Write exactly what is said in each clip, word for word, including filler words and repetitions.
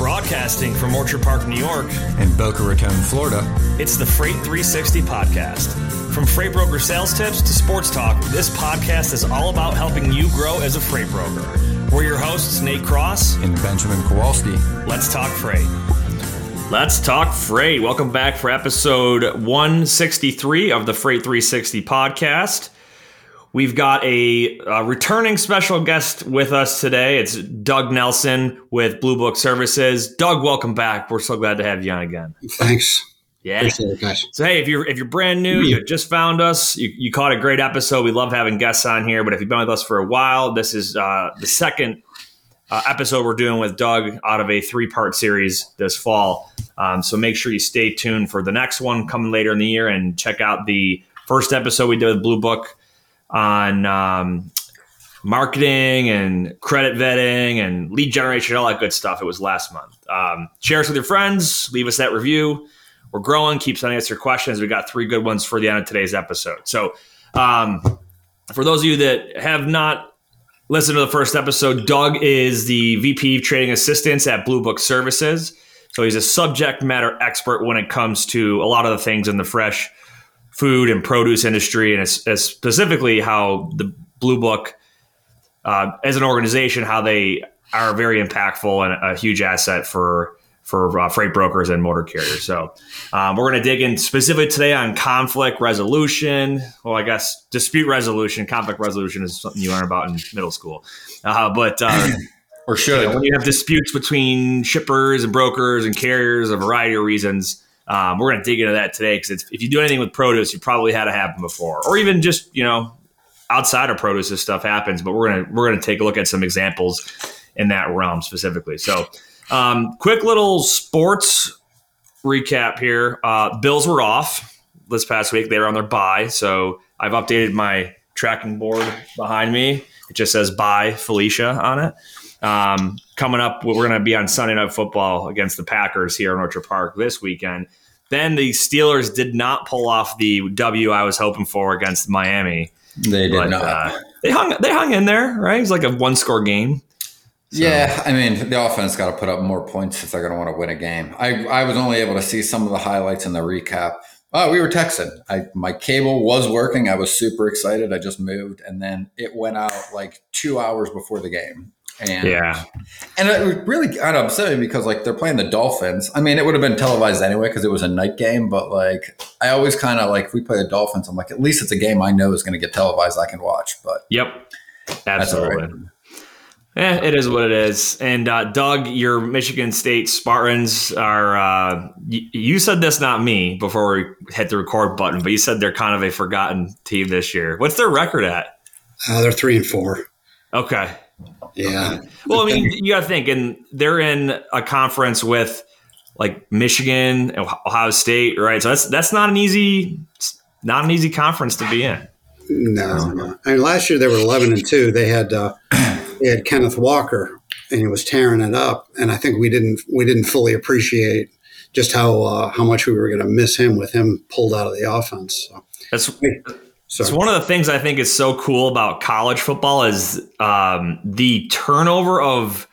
Broadcasting from Orchard Park, New York, and Boca Raton, Florida, it's the Freight three sixty Podcast. From freight broker sales tips to sports talk, this podcast is all about helping you grow as a freight broker. We're your hosts, Nate Cross and Benjamin Kowalski. Let's talk freight. Let's talk freight. Welcome back for episode one sixty-three of the Freight three sixty Podcast. We've got a, a returning special guest with us today. It's Doug Nelson with Blue Book Services. Doug, welcome back. We're so glad to have you on again. Thanks. Yeah. Appreciate it, guys. So, hey, if you're if you're brand new, yeah. you just found us, you, you caught a great episode. We love having guests on here. But if you've been with us for a while, this is uh, the second uh, episode we're doing with Doug out of a three-part series this fall. Um, so make sure you stay tuned for the next one coming later in the year and check out the first episode we did with Blue Book on um, marketing and credit vetting and lead generation, all that good stuff. It was last month. Um, share us with your friends. Leave us that review. We're growing. Keep sending us your questions. We got three good ones for the end of today's episode. So um, for those of you that have not listened to the first episode, Doug is the V P of Trading Assistance at Blue Book Services. So he's a subject matter expert when it comes to a lot of the things in the fresh food and produce industry, and as, as specifically how the Blue Book, uh, as an organization, how they are very impactful and a huge asset for for uh, freight brokers and motor carriers. So um, we're going to dig in specifically today on conflict resolution. Well, I guess dispute resolution, conflict resolution is something you learn about in middle school, uh, but uh, or should you know, when you have disputes between shippers and brokers and carriers, a variety of reasons. Um, we're going to dig into that today because if you do anything with produce, you probably had it happen before, or even just you know outside of produce, this stuff happens. But we're gonna we're gonna take a look at some examples in that realm specifically. So, um, quick little sports recap here. Uh, Bills were off this past week; they were on their bye. So I've updated my tracking board behind me. It just says "bye Felicia" on it. Um, coming up, we're going to be on Sunday Night Football against the Packers here in Orchard Park this weekend. Then the Steelers did not pull off the W I was hoping for against Miami. They did but, not. Uh, they hung They hung in there, right? It's like a one-score game. So. Yeah, I mean, the offense got to put up more points if they're going to want to win a game. I, I was only able to see some of the highlights in the recap. Oh, we were texting. I, my cable was working. I was super excited. I just moved, and then it went out like two hours before the game. And, yeah, and it was really kind of upsetting because like they're playing the Dolphins. I mean, it would have been televised anyway because it was a night game. But like, I always kind of like if we play the Dolphins, I'm like, at least it's a game I know is going to get televised. I can watch. But yep, absolutely. Right. Yeah, it is what it is. And uh, Doug, your Michigan State Spartans are. Uh, y- you said this, not me, before we hit the record button. But you said they're kind of a forgotten team this year. What's their record at? Uh, they're three and four. Okay. Yeah. Well, I mean, you got to think, and they're in a conference with like Michigan, Ohio State, right? So that's that's not an easy, not an easy conference to be in. No, no. I mean, last year they were eleven and two. They had uh, they had Kenneth Walker, and he was tearing it up. And I think we didn't we didn't fully appreciate just how uh, how much we were going to miss him with him pulled out of the offense. So. That's. So it's one of the things I think is so cool about college football is um, the turnover of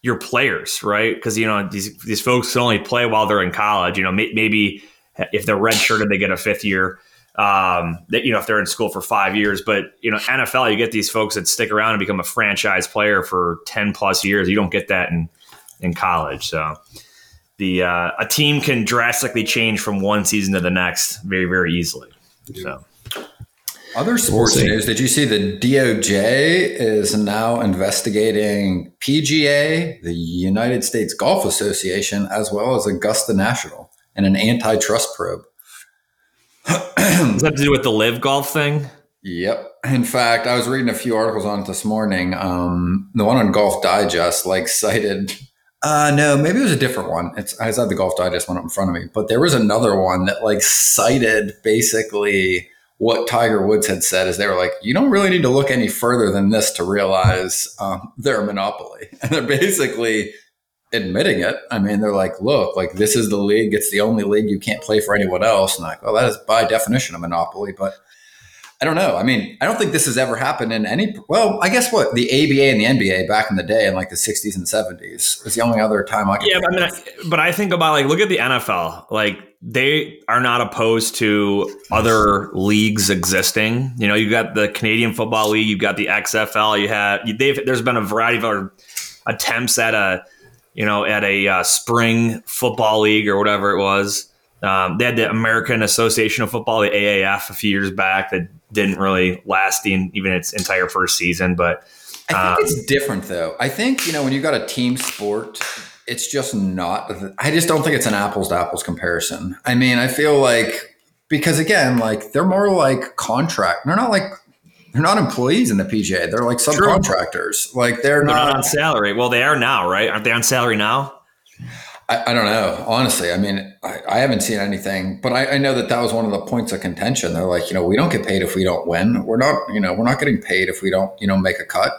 your players, right? Because, you know, these these folks can only play while they're in college. You know, may, maybe if they're redshirted, they get a fifth year, um, that, you know, if they're in school for five years. But, you know, N F L, you get these folks that stick around and become a franchise player for ten plus years. You don't get that in, in college. So the uh, a team can drastically change from one season to the next very, very easily. So. Other sports news, did you see the D O J is now investigating P G A, the United States Golf Association, as well as Augusta National in an antitrust probe? Does that have to do with the LIV golf thing? Yep. In fact, I was reading a few articles on it this morning. Um, the one on Golf Digest like cited – Uh, no, maybe it was a different one. It's, I had the Golf Digest one up in front of me. But there was another one that like cited basically – what Tiger Woods had said is they were like, you don't really need to look any further than this to realize um, they're a monopoly. And they're basically admitting it. I mean, they're like, look, like this is the league. It's the only league you can't play for anyone else. And like, well, that is by definition a monopoly. But I don't know. I mean, I don't think this has ever happened in any, well, I guess what the A B A and the N B A back in the day in like the sixties and seventies is the only other time I can. Yeah, but I, mean, I, but I think about like, look at the N F L, like they are not opposed to other leagues existing. You know, you got the Canadian Football League, you've got the X F L, you had, they've, there's been a variety of other attempts at a, you know, at a uh, spring football league or whatever it was. Um, they had the American Association of Football, the A A F, a few years back that didn't really last in even its entire first season. But um, I think it's different, though. I think, you know, when you've got a team sport, it's just not – I just don't think it's an apples-to-apples comparison. I mean, I feel like – because, again, like they're more like contract – they're not like – they're not employees in the P G A. They're like subcontractors. True. Like they're, they're not, not on salary. Well, they are now, right? Aren't they on salary now? I, I don't know. Honestly, I mean, I, I haven't seen anything, but I, I know that that was one of the points of contention. They're like, you know, we don't get paid if we don't win. We're not, you know, we're not getting paid if we don't, you know, make a cut.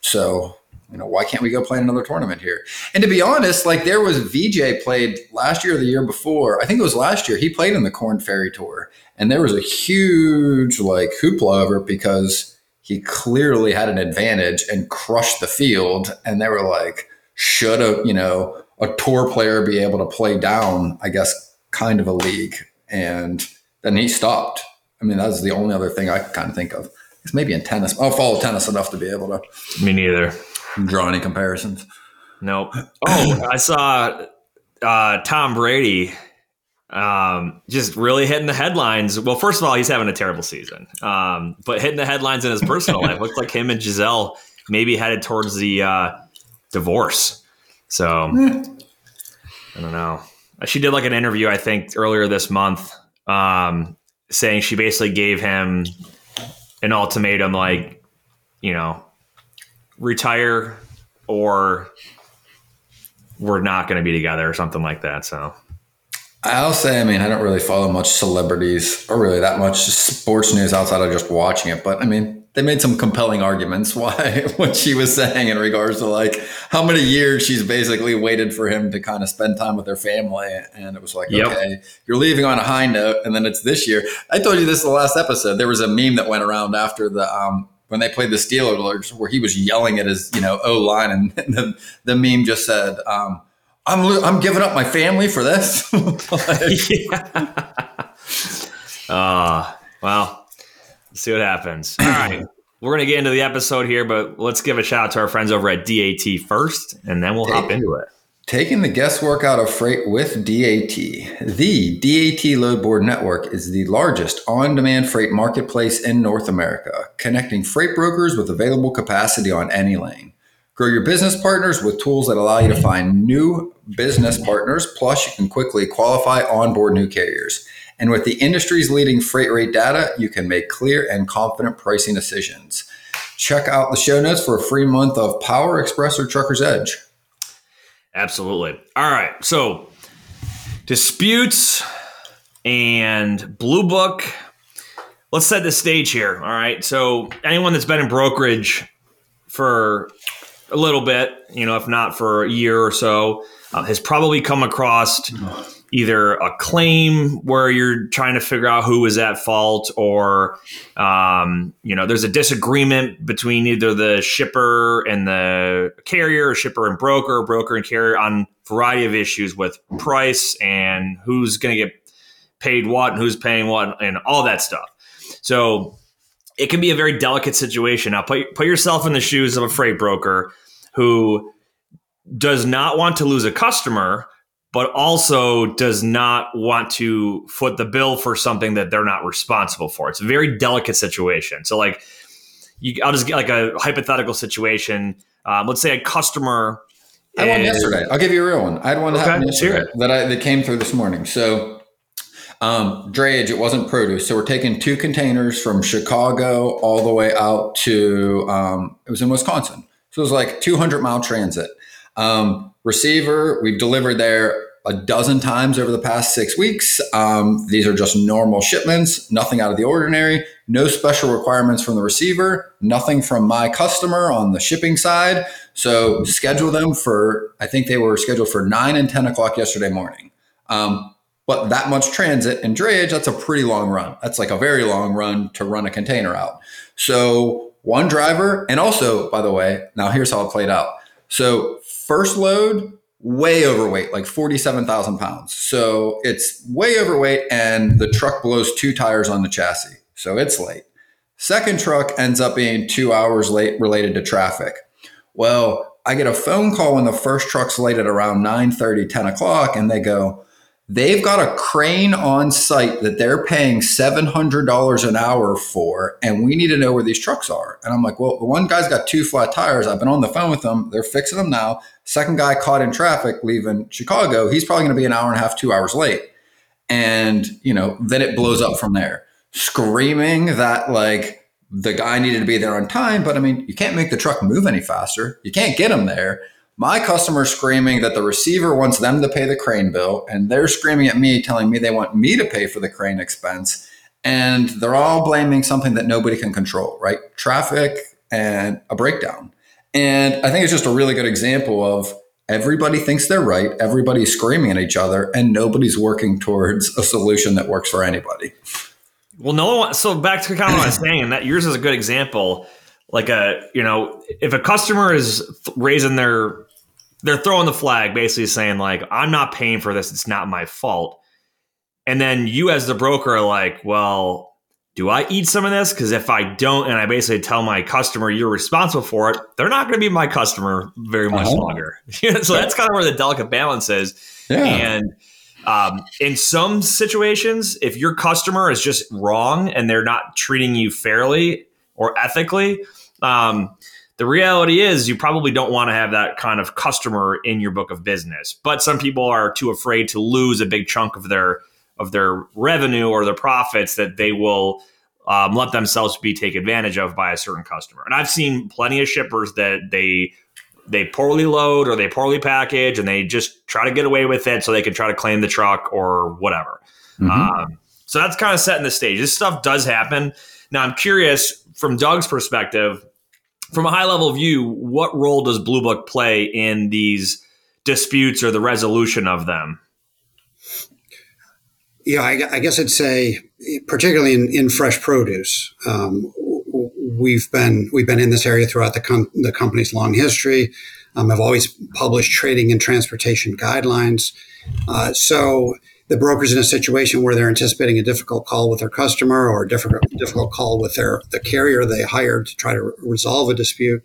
So, you know, why can't we go play in another tournament here? And to be honest, like there was V J played last year or the year before. I think it was last year. He played in the Corn Ferry Tour. And there was a huge like hoopla over it because he clearly had an advantage and crushed the field. And they were like, should a, you know, a tour player be able to play down, I guess, kind of a league? And then he stopped. I mean, that's the only other thing I can kind of think of. It's maybe in tennis. I'll follow tennis enough to be able to. Me neither. Draw any comparisons. Nope. Oh, I saw uh, Tom Brady. Um, just really hitting the headlines. Well, first of all, he's having a terrible season. Um, but hitting the headlines in his personal life. Looks like him and Giselle maybe headed towards the uh, divorce. So I don't know. She did like an interview, I think, earlier this month, um, saying she basically gave him an ultimatum, like, you know, retire or we're not going to be together or something like that. So. I'll say, I mean, I don't really follow much celebrities or really that much sports news outside of just watching it. But I mean, they made some compelling arguments why what she was saying in regards to like how many years she's basically waited for him to kind of spend time with their family. And it was like, yep. Okay, you're leaving on a high note. And then it's this year. I told you this in the last episode. There was a meme that went around after the um, when they played the Steelers where he was yelling at his, you know, O-line. And the, the meme just said, um, I'm I'm giving up my family for this. like, yeah. uh, well, let's see what happens. All right. We're going to get into the episode here, but let's give a shout out to our friends over at D A T first, and then we'll Take, hop into it. Taking the guesswork out of freight with D A T. The D A T Load Board Network is the largest on-demand freight marketplace in North America, connecting freight brokers with available capacity on any lane. Grow your business partners with tools that allow you to find new business partners, plus you can quickly qualify onboard new carriers. And with the industry's leading freight rate data, you can make clear and confident pricing decisions. Check out the show notes for a free month of Power Express or Trucker's Edge. Absolutely. All right. So disputes and Blue Book. Let's set the stage here. All right. So anyone that's been in brokerage for a little bit, you know, if not for a year or so, uh, has probably come across either a claim where you're trying to figure out who was at fault or, um, you know, there's a disagreement between either the shipper and the carrier, or shipper and broker, or broker and carrier on a variety of issues with price and who's going to get paid what and who's paying what and all that stuff. So it can be a very delicate situation. Now, put, put yourself in the shoes of a freight broker who does not want to lose a customer, but also does not want to foot the bill for something that they're not responsible for. It's a very delicate situation. So, like, you, I'll just get like a hypothetical situation. Um, let's say a customer. I had one yesterday. I'll give you a real one. I had one that okay, happened yesterday that, I, that came through this morning. So. Um, drayage, it wasn't produce. So we're taking two containers from Chicago all the way out to, um, it was in Wisconsin. So it was like two hundred mile transit. Um, receiver, we've delivered there a dozen times over the past six weeks. Um, these are just normal shipments, nothing out of the ordinary, no special requirements from the receiver, nothing from my customer on the shipping side. So schedule them for, I think they were scheduled for nine and ten o'clock yesterday morning. Um, But that much transit and drayage, that's a pretty long run. That's like a very long run to run a container out. So one driver, and also, by the way, now here's how it played out. So first load, way overweight, like forty-seven thousand pounds. So it's way overweight and the truck blows two tires on the chassis. So it's late. Second truck ends up being two hours late related to traffic. Well, I get a phone call when the first truck's late at around nine thirty, ten o'clock, and they go, they've got a crane on site that they're paying seven hundred dollars an hour for, and we need to know where these trucks are. And I'm like, well, the one guy's got two flat tires. I've been on the phone with them. They're fixing them now. Second guy caught in traffic leaving Chicago. He's probably going to be an hour and a half, two hours late. And, you know, then it blows up from there. Screaming that, like, the guy needed to be there on time. But, I mean, you can't make the truck move any faster. You can't get him there. My customer's screaming that the receiver wants them to pay the crane bill, and they're screaming at me, telling me they want me to pay for the crane expense. And they're all blaming something that nobody can control, right? Traffic and a breakdown. And I think it's just a really good example of everybody thinks they're right. Everybody's screaming at each other and nobody's working towards a solution that works for anybody. Well, no one. So back to kind of what I was saying, that yours is a good example. Like a, you know, if a customer is th- raising their, they're throwing the flag, basically saying like, I'm not paying for this. It's not my fault. And then you as the broker are like, well, do I eat some of this? Because if I don't, and I basically tell my customer, you're responsible for it, they're not going to be my customer very much uh-huh. longer. So that's kind of where the delicate balance is. Yeah. And um, in some situations, if your customer is just wrong and they're not treating you fairly or ethically, um, the reality is you probably don't want to have that kind of customer in your book of business. But some people are too afraid to lose a big chunk of their of their revenue or their profits that they will um, let themselves be taken advantage of by a certain customer. And I've seen plenty of shippers that they they poorly load or they poorly package and they just try to get away with it so they can try to claim the truck or whatever. Mm-hmm. Um, so that's kind of setting the stage. This stuff does happen. Now, I'm curious, from Doug's perspective, from a high-level view, what role does Blue Book play in these disputes or the resolution of them? Yeah, I, I guess I'd say, particularly in, in fresh produce, um, we've been we've been in this area throughout the com- the company's long history. Um, I've always published trading and transportation guidelines. Uh, so. The broker's in a situation where they're anticipating a difficult call with their customer or a difficult, difficult call with their the carrier they hired to try to re- resolve a dispute.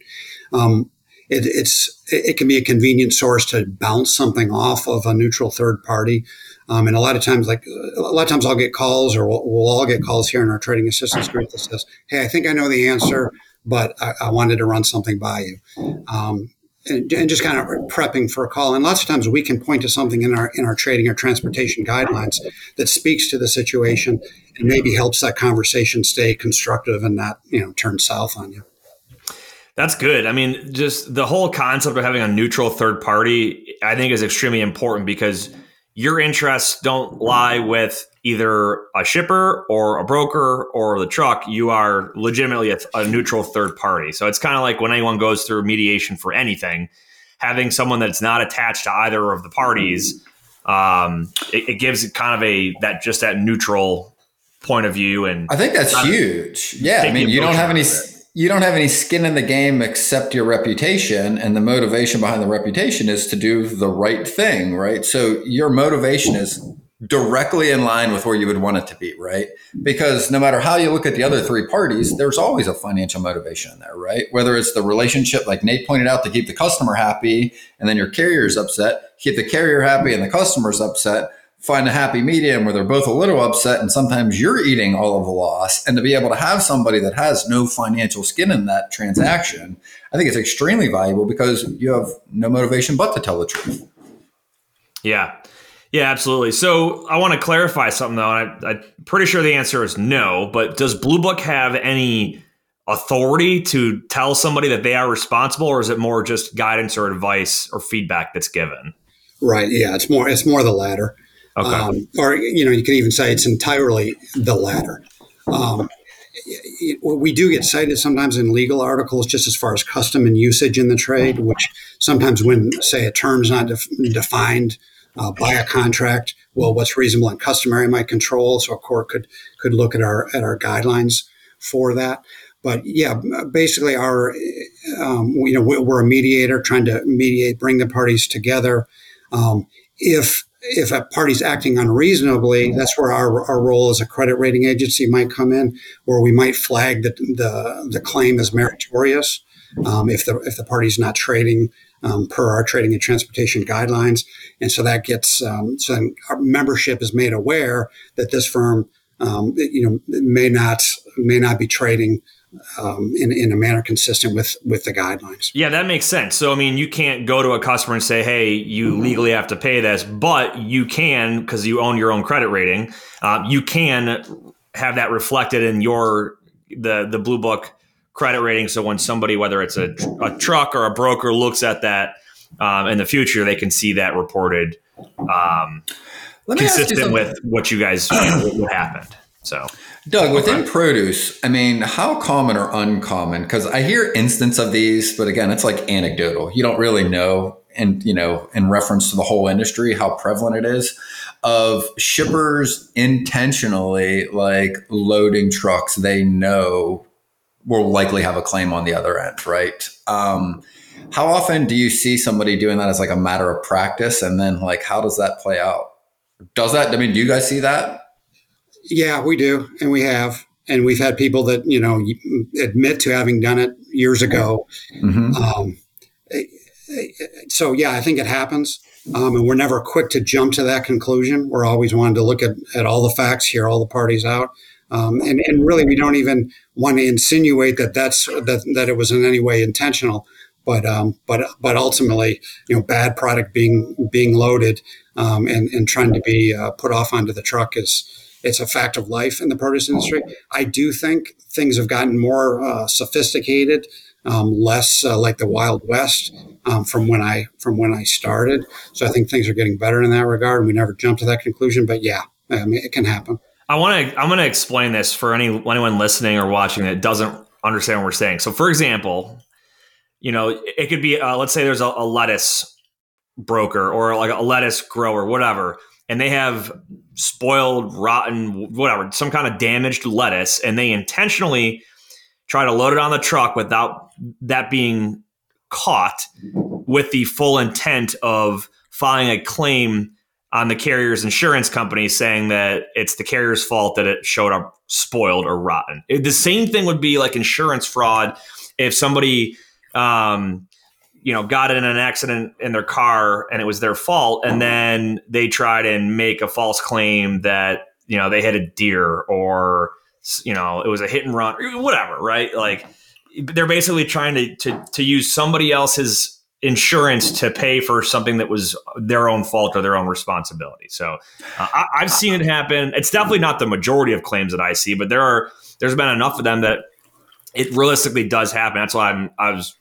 Um, it, it's it can be a convenient source to bounce something off of a neutral third party, um, and a lot of times, like a lot of times, I'll get calls, or we'll, we'll all get calls here in our trading assistance group that says, "Hey, I think I know the answer, but I, I wanted to run something by you." Um, And, and just kind of prepping for a call. And lots of times we can point to something in our in our trading or transportation guidelines that speaks to the situation and maybe helps that conversation stay constructive and not, you know, turn south on you. That's good. I mean, just the whole concept of having a neutral third party, I think, is extremely important because your interests don't lie with either a shipper or a broker or the truck. You are legitimately a, a neutral third party. So it's kind of like when anyone goes through mediation for anything, having someone that's not attached to either of the parties, um, it, it gives it kind of a, that just that neutral point of view. And I think that's huge. Yeah. I mean, you don't have any, you don't have any skin in the game except your reputation, and the motivation behind the reputation is to do the right thing, right? So your motivation is directly in line with where you would want it to be, right? Because no matter how you look at the other three parties, there's always a financial motivation in there, right? Whether it's the relationship, like Nate pointed out, to keep the customer happy and then your carrier's upset, keep the carrier happy and the customer's upset, find a happy medium where they're both a little upset and sometimes you're eating all of the loss, and to be able to have somebody that has no financial skin in that transaction, I think it's extremely valuable because you have no motivation but to tell the truth. Yeah. Yeah, absolutely. So I want to clarify something, though. And I, I'm pretty sure the answer is no, but does Blue Book have any authority to tell somebody that they are responsible, or is it more just guidance or advice or feedback that's given? Right. Yeah, it's more it's more the latter. Okay. Um, or, you know, you can even say it's entirely the latter. Um, it, we do get cited sometimes in legal articles just as far as custom and usage in the trade, which sometimes when, say, a term's not def- defined uh, by a contract. Well, what's reasonable and customary might control. So a court could could look at our at our guidelines for that. But yeah, basically, our um, you know we're a mediator trying to mediate, bring the parties together. Um, if if a party's acting unreasonably, that's where our, our role as a credit rating agency might come in, where we might flag the the, the claim as meritorious um, if the if the party's not trading um, per our trading and transportation guidelines, and so that gets um, so then our membership is made aware that this firm um, you know may not may not be trading Um, in, in a manner consistent with, with the guidelines. Yeah, that makes sense. So, I mean, you can't go to a customer and say, hey, you mm-hmm. legally have to pay this, but you can, because you own your own credit rating, uh, you can have that reflected in your the the Blue Book credit rating. So when somebody, whether it's a, a truck or a broker, looks at that um, in the future, they can see that reported um, consistent with what you guys, what, what happened. So, Doug, within okay. produce, I mean, how common or uncommon? Because I hear instance of these, but again, it's like anecdotal. You don't really know, and you know, in reference to the whole industry, how prevalent it is of shippers intentionally like loading trucks they know will likely have a claim on the other end, right? Um, how often do you see somebody doing that as like a matter of practice, and then like how does that play out? Does that? I mean, do you guys see that? Yeah, we do. And we have. And we've had people that, you know, admit to having done it years ago. Mm-hmm. Um, so, yeah, I think it happens. Um, and we're never quick to jump to that conclusion. We're always wanting to look at, at all the facts, hear all the parties out. Um, and, and really, we don't even want to insinuate that that's that, that it was in any way intentional. But um, but but ultimately, you know, bad product being being loaded um, and, and trying to be uh, put off onto the truck is it's a fact of life in the produce industry. I do think things have gotten more uh, sophisticated, um, less uh, like the Wild West um, from when I from when I started. So I think things are getting better in that regard. We never jump to that conclusion, but yeah, I mean, it can happen. I want to I'm going to explain this for any anyone listening or watching that doesn't understand what we're saying. So, for example, you know, it could be uh, let's say there's a, a lettuce broker or like a lettuce grower, whatever, and they have spoiled, rotten, whatever, some kind of damaged lettuce, and they intentionally try to load it on the truck without that being caught with the full intent of filing a claim on the carrier's insurance company saying that it's the carrier's fault that it showed up spoiled or rotten. It, the same thing would be like insurance fraud if somebody um, you know, got in an accident in their car and it was their fault. And then they tried and make a false claim that, you know, they hit a deer or, you know, it was a hit and run or whatever, right? Like they're basically trying to, to, to use somebody else's insurance to pay for something that was their own fault or their own responsibility. So uh, I, I've seen it happen. It's definitely not the majority of claims that I see, but there are, there's been enough of them that it realistically does happen. That's why I'm, I was,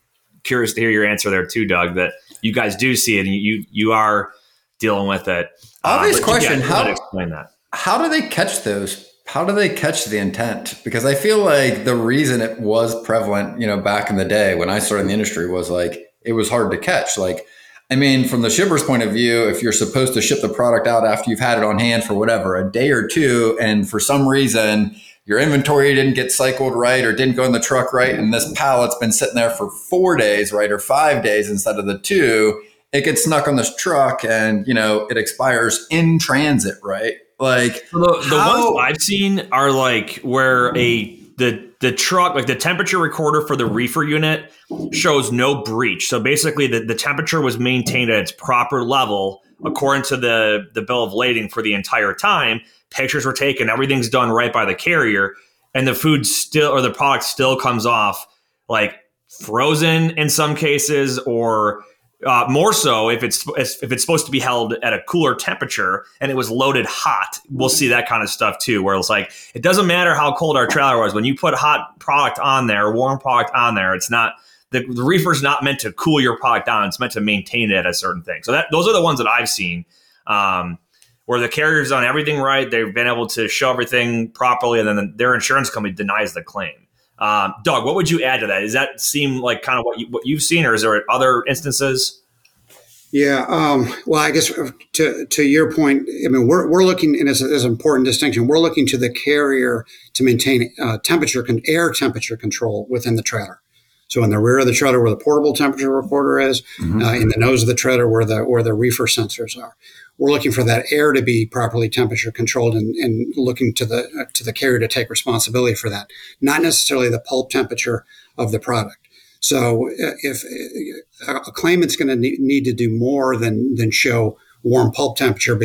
curious to hear your answer there too, Doug, that you guys do see it and you you are dealing with it. Obvious uh, question. How to explain that. How do they catch those? How do they catch the intent? Because I feel like the reason it was prevalent, you know, back in the day when I started in the industry was like, it was hard to catch. Like, I mean, from the shipper's point of view, if you're supposed to ship the product out after you've had it on hand for whatever, a day or two, and for some reason your inventory didn't get cycled right or didn't go in the truck right, and this pallet's been sitting there for four days, right, or five days instead of the two, it gets snuck on this truck and, you know, it expires in transit, right? Like the, the how- ones I've seen are like where a the the truck, like the temperature recorder for the reefer unit shows no breach. So basically the, the temperature was maintained at its proper level according to the, the bill of lading for the entire time. Pictures were taken, everything's done right by the carrier, and the food still or the product still comes off like frozen in some cases, or uh, more so if it's if it's supposed to be held at a cooler temperature and it was loaded hot. We'll see that kind of stuff too, where it's like it doesn't matter how cold our trailer was. When you put hot product on there, warm product on there, it's not the, the reefer's not meant to cool your product down. It's meant to maintain it at a certain thing. So that those are the ones that I've seen. Um, Where the carrier's done everything right, they've been able to show everything properly, and then their insurance company denies the claim. Um, Doug, what would you add to that? Does that seem like kind of what you, what you've seen, or is there other instances? Yeah. Um, well, I guess to to your point, I mean, we're we're looking, and it's, it's an important distinction. We're looking to the carrier to maintain uh, temperature, con- air temperature control within the trailer. So in the rear of the trailer, where the portable temperature recorder is, mm-hmm. uh, in the nose of the trailer, where the where the reefer sensors are, we're looking for that air to be properly temperature controlled, and, and looking to the uh, to the carrier to take responsibility for that, not necessarily the pulp temperature of the product. So if a claimant's going to need to do more than than show warm pulp temperature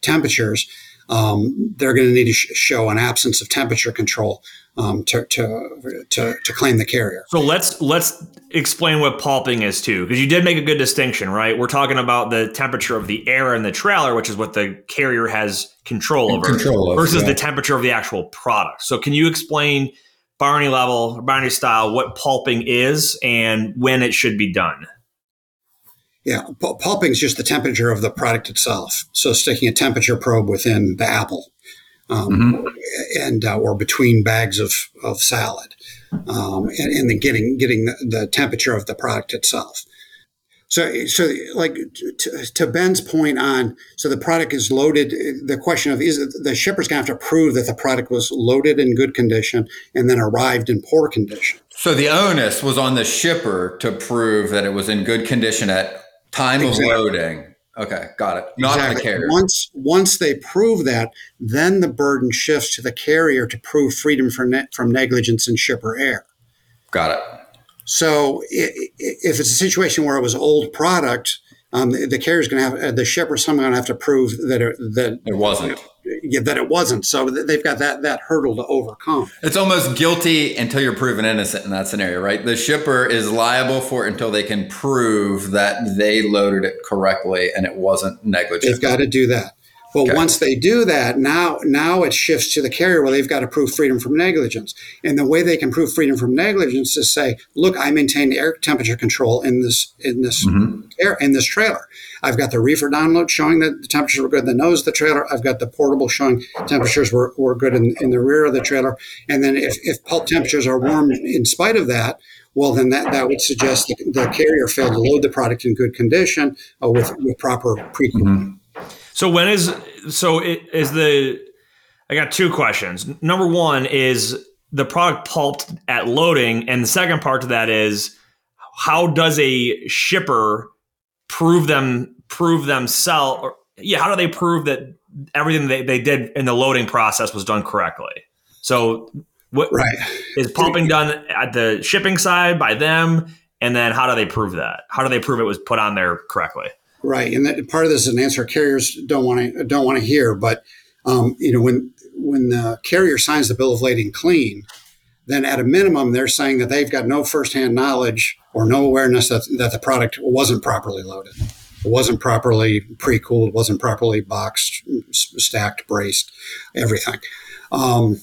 temperatures, um, they're going to need to sh- show an absence of temperature control um, to, to to to claim the carrier. So let's let's explain what pulping is too, because you did make a good distinction, right? We're talking about the temperature of the air in the trailer, which is what the carrier has control over, control over versus yeah. the temperature of the actual product. So can you explain Barney level, Barney style, what pulping is and when it should be done? Yeah, pulping is just the temperature of the product itself. So sticking a temperature probe within the apple, um, mm-hmm. and uh, or between bags of of salad, um, and, and then getting getting the, the temperature of the product itself. So, so like to, to Ben's point on, so the product is loaded. The question of is it, the shipper's going to have to prove that the product was loaded in good condition and then arrived in poor condition. So the onus was on the shipper to prove that it was in good condition at time exactly. of loading. Okay, got it. Not exactly. on the carrier. Once, once they prove that, then the burden shifts to the carrier to prove freedom from ne- from negligence in shipper air. Got it. So if it's a situation where it was old product, um, the, the carrier's going to have, uh, the shipper's somehow going to have to prove that it, that it wasn't. Yeah, that it wasn't. So they've got that that hurdle to overcome. It's almost guilty until you're proven innocent in that scenario, right? The shipper is liable for it until they can prove that they loaded it correctly and it wasn't negligent. They've got to do that. But okay. once they do that, now now it shifts to the carrier where they've got to prove freedom from negligence. And the way they can prove freedom from negligence is say, look, I maintain air temperature control in this in this mm-hmm. air, in this trailer. I've got the reefer download showing that the temperatures were good in the nose of the trailer. I've got the portable showing temperatures were, were good in, in the rear of the trailer. And then if, if pulp temperatures are warm in spite of that, well, then that, that would suggest the, the carrier failed to load the product in good condition uh, with, with proper pre-cooling. Mm-hmm. So when is, so it is the, I got two questions. Number one is the product pulped at loading. And the second part to that is how does a shipper prove them, prove themselves? Or, yeah. How do they prove that everything they, they did in the loading process was done correctly? So what right. is pulping done at the shipping side by them? And then how do they prove that? How do they prove it was put on there correctly? Right, and that, part of this is an answer carriers don't want to don't want to hear. But um, you know, when when the carrier signs the bill of lading clean, then at a minimum, they're saying that they've got no firsthand knowledge or no awareness that that the product wasn't properly loaded, it wasn't properly pre-cooled, wasn't properly boxed, stacked, braced, everything. Um,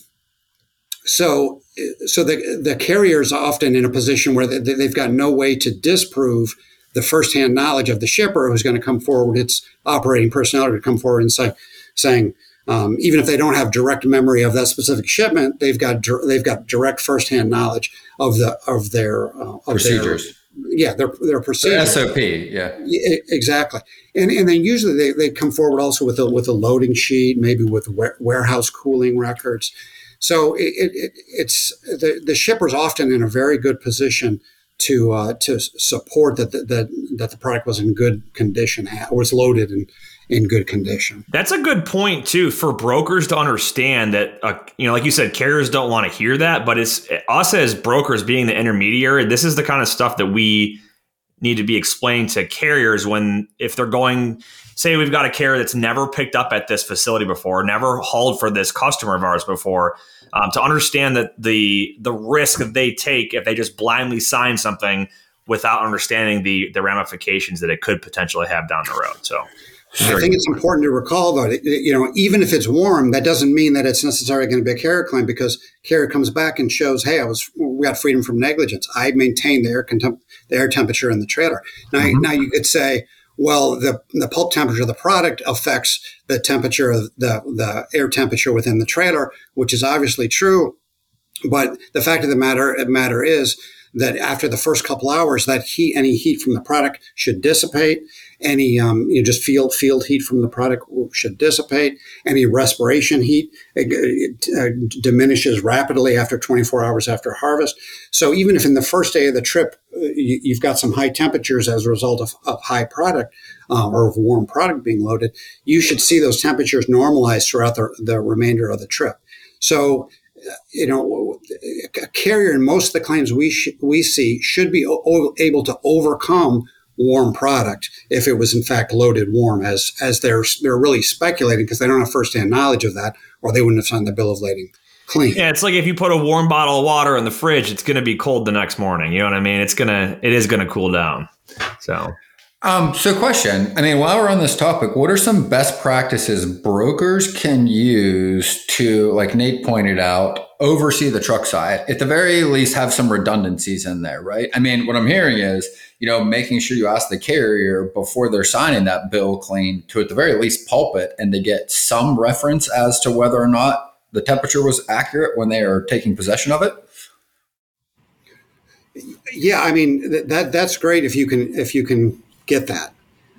so, so the the carrier's often in a position where they, they've got no way to disprove the firsthand knowledge of the shipper who's going to come forward, its operating personnel to come forward and say, saying, um, even if they don't have direct memory of that specific shipment, they've got they've got direct firsthand knowledge of the of their uh, of procedures. Their, yeah, their their procedures. The S O P. Yeah, yeah exactly. And and then usually they, they come forward also with a with a loading sheet, maybe with warehouse cooling records. So it, it it's the the shipper's often in a very good position to uh, to support that the, the, that the product was in good condition, was loaded in, in good condition. That's a good point, too, for brokers to understand that, uh, you know, like you said, carriers don't want to hear that, but it's us as brokers being the intermediary, this is the kind of stuff that we need to be explained to carriers when, if they're going, say we've got a carrier that's never picked up at this facility before, never hauled for this customer of ours before, Um, to understand that the the risk that they take if they just blindly sign something without understanding the the ramifications that it could potentially have down the road. So I think it's important to recall, though, that, you know, even if it's warm, that doesn't mean that it's necessarily going to be a carrier claim, because carrier comes back and shows, hey, I was we got freedom from negligence. I maintained the air contem- the air temperature in the trailer. Now, mm-hmm. now you could say, well, the the pulp temperature of the product affects the temperature of the, the air temperature within the trailer, which is obviously true. But the fact of the matter matter is that after the first couple hours, that heat, any heat from the product should dissipate. Any um, you know, just field field heat from the product should dissipate. Any respiration heat it, it, uh, diminishes rapidly after twenty-four hours after harvest. So even if in the first day of the trip uh, you, you've got some high temperatures as a result of, of high product uh, or of warm product being loaded, you should see those temperatures normalize throughout the, the remainder of the trip. So you know, a carrier in most of the claims we sh- we see should be o- able to overcome warm product if it was in fact loaded warm, as as they're they're really speculating because they don't have firsthand knowledge of that, or they wouldn't have signed the bill of lading clean. Yeah, it's like if you put a warm bottle of water in the fridge, it's going to be cold the next morning. You know what I mean? It's gonna it is going to cool down. So, um, so question. I mean, while we're on this topic, what are some best practices brokers can use to, like Nate pointed out, oversee the truck side, at the very least have some redundancies in there, right? I mean, what I'm hearing is, you know, making sure you ask the carrier before they're signing that bill clean to at the very least pulp it and to get some reference as to whether or not the temperature was accurate when they are taking possession of it. Yeah, I mean, th- that that's great if you can if you can get that.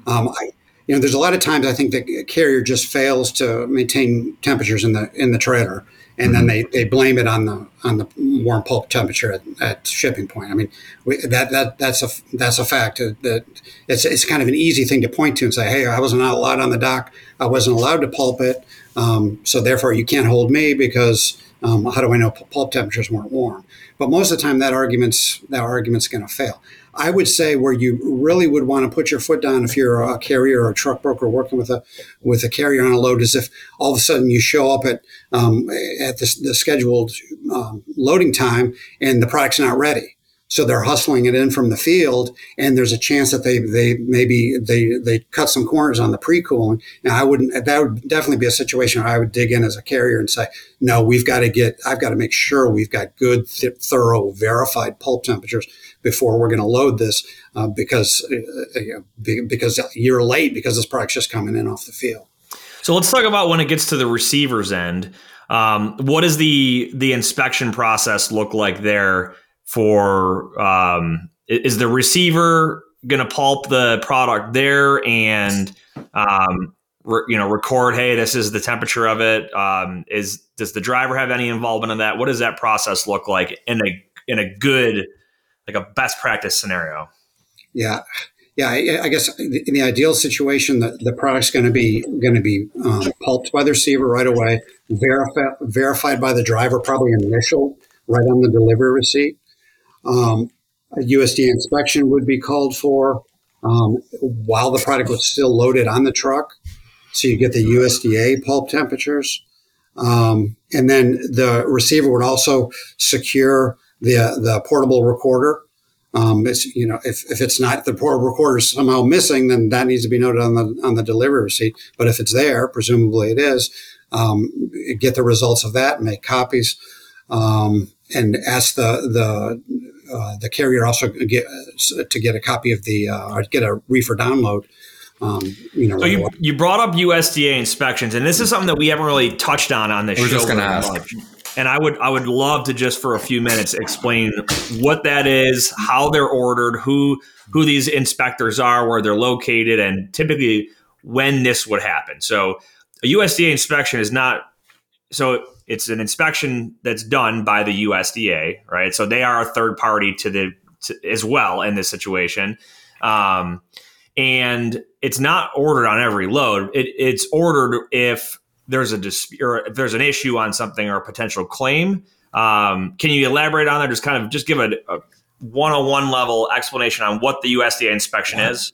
Um, I, you know, there's a lot of times I think the carrier just fails to maintain temperatures in the in the trailer. And then they, they blame it on the on the warm pulp temperature at, at shipping point. I mean, we, that that that's a that's a fact. That it's it's kind of an easy thing to point to and say, hey, I wasn't allowed on the dock. I wasn't allowed to pulp it. Um, so therefore, you can't hold me because um, how do I know pulp temperatures weren't warm? But most of the time, that argument's that argument's going to fail. I would say where you really would want to put your foot down if you're a carrier or a truck broker working with a with a carrier on a load is if all of a sudden you show up at um, at the, the scheduled um, loading time and the product's not ready. So they're hustling it in from the field, and there's a chance that they they maybe they they cut some corners on the pre-cooling. Now, I wouldn't. That would definitely be a situation where I would dig in as a carrier and say, no, we've got to get. I've got to make sure we've got good, th- thorough, verified pulp temperatures before we're going to load this, uh, because uh, because you're late because this product's just coming in off the field. So let's talk about when it gets to the receiver's end. Um, what does the the inspection process look like there? For um, is the receiver going to pulp the product there and um, re- you know record? Hey, this is the temperature of it. Um, is does the driver have any involvement in that? What does that process look like in a in a good like a best practice scenario? Yeah, yeah. I, I guess in the ideal situation, the, the product's going to be going to be um, pulped by the receiver right away, verified verified by the driver, probably initial right on the delivery receipt. Um, a U S D A inspection would be called for um, while the product was still loaded on the truck. So you get the U S D A pulp temperatures. Um, and then the receiver would also secure the the portable recorder. Um, it's, you know, if, if it's not, the portable recorder is somehow missing, then that needs to be noted on the on the delivery receipt. But if it's there, presumably it is, um, get the results of that, make copies, um, and ask the the Uh, the carrier also get uh, to get a copy of the uh, get a reefer download. Um, you know, so you, you brought up U S D A inspections, and this is something that we haven't really touched on on this We're show. Just gonna ask. Much. And I would I would love to just for a few minutes explain what that is, how they're ordered, who who these inspectors are, where they're located, and typically when this would happen. So a U S D A inspection is not so. It's an inspection that's done by the U S D A, right? So they are a third party to the to, as well in this situation. Um, and it's not ordered on every load. It, it's ordered if there's a dispute or if there's an issue on something or a potential claim. Um, can you elaborate on that? Just kind of just give a, a one oh one level explanation on what the U S D A inspection is.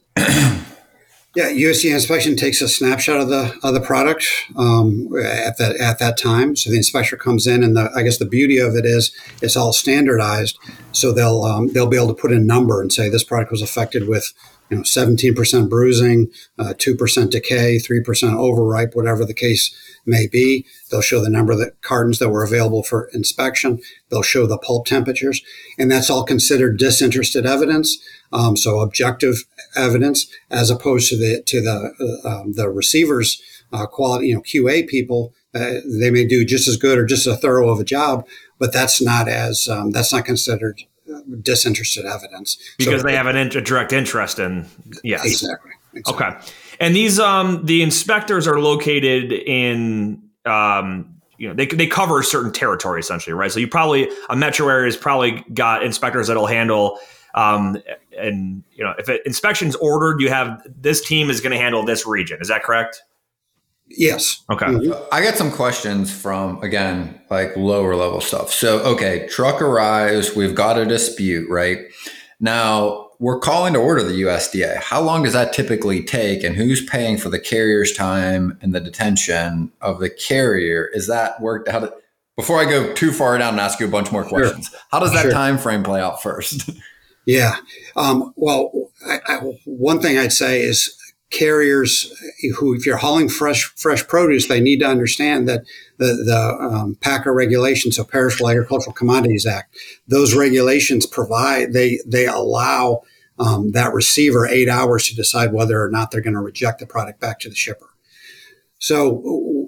Yeah, U S D A inspection takes a snapshot of the of the product um, at that at that time. So the inspector comes in, and the, I guess the beauty of it is it's all standardized. So they'll um, they'll be able to put a number and say this product was affected with, you know, seventeen percent bruising, two percent decay, three percent overripe, whatever the case may be. They'll show the number of the cartons that were available for inspection. They'll show the pulp temperatures, and that's all considered disinterested evidence. Um, so objective evidence, as opposed to the to the uh, um, the receivers, uh, quality, you know, Q A people, uh, they may do just as good or just as thorough of a job, but that's not as um, that's not considered disinterested evidence because so, they have an in- a direct interest in. Yes, exactly. Exactly. Okay. And these um, the inspectors are located in um, you know, they they cover a certain territory essentially, right? So you probably a metro area has probably got inspectors that'll handle um, and you know, if it, inspection's ordered, you have this team is going to handle this region. Is that correct? Yes. Okay. Mm-hmm. I got some questions from, again, like lower level stuff. So, okay, truck arrives, we've got a dispute, right? Now, we're calling to order the U S D A. How long does that typically take, and who's paying for the carrier's time and the detention of the carrier? Is that worked out? Before I go too far down and ask you a bunch more questions, sure. How does that sure. time frame play out first? Yeah. Um, well, I, I, one thing I'd say is, carriers who, if you're hauling fresh fresh produce, they need to understand that the the um, PACA regulations, so Perishable Agricultural Commodities Act, those regulations provide they they allow um, that receiver eight hours to decide whether or not they're going to reject the product back to the shipper. So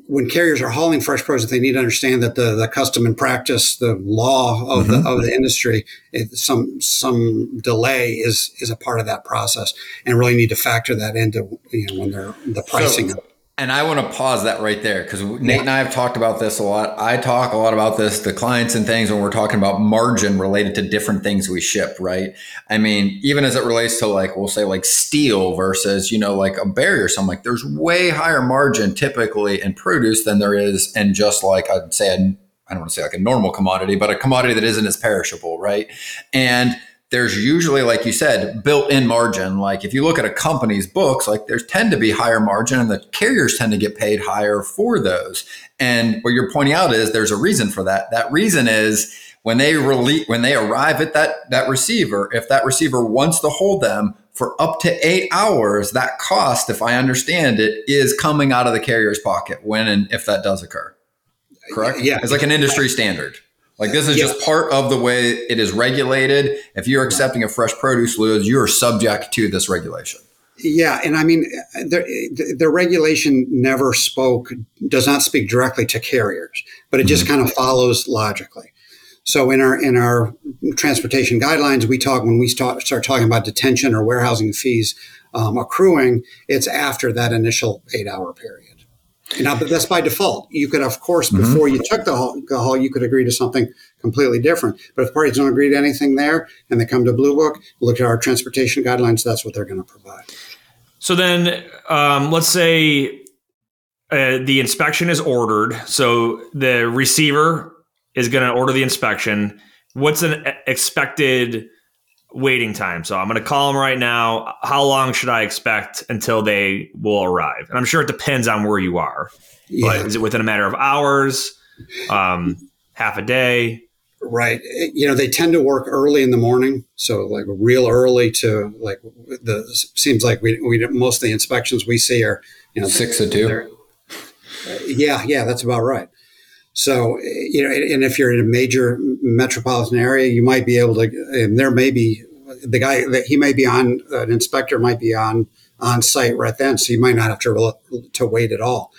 when carriers are hauling fresh produce, they need to understand that the the custom and practice, the law of mm-hmm. the of the industry, it, some some delay is is a part of that process, and really need to factor that into, you know, when they're the pricing. So, and I want to pause that right there, because Nate and I have talked about this a lot. I talk a lot about this to clients and things when we're talking about margin related to different things we ship, right? I mean, even as it relates to, like, we'll say like steel versus, you know, like a barrier. So I'm like, there's way higher margin typically in produce than there is in just, like, I'd say, I don't want to say like a normal commodity, but a commodity that isn't as perishable, right? And there's usually, like you said, built-in margin. Like if you look at a company's books, like there's tend to be higher margin, and the carriers tend to get paid higher for those. And what you're pointing out is there's a reason for that. That reason is when they release, when they arrive at that that receiver, if that receiver wants to hold them for up to eight hours, that cost, if I understand it, is coming out of the carrier's pocket when and if that does occur. Correct? Yeah. It's like an industry standard. Like this is yeah. just part of the way it is regulated. If you're accepting a fresh produce load, you are subject to this regulation. Yeah. And I mean, the, the, the regulation never spoke, does not speak directly to carriers, but it just mm-hmm. kind of follows logically. So in our in our transportation guidelines, we talk when we start, start talking about detention or warehousing fees um, accruing, it's after that initial eight hour period. Now, but that's by default. You could, of course, mm-hmm. before you took the haul, the haul, you could agree to something completely different. But if parties don't agree to anything there and they come to Blue Book, look at our transportation guidelines, that's what they're going to provide. So then um, let's say uh, the inspection is ordered. So the receiver is going to order the inspection. What's an expected waiting time? So I'm going to call them right now. How long should I expect until they will arrive? And I'm sure it depends on where you are. Yeah. But is it within a matter of hours, um, half a day? Right. You know, they tend to work early in the morning. So like real early to like the seems like we, we most of the inspections we see are, you know, six or two. Yeah. Yeah. That's about right. So, you know, and if you're in a major metropolitan area, you might be able to, and there may be the guy that he may be on, an inspector might be on, on site right then. So you might not have to, to wait at all.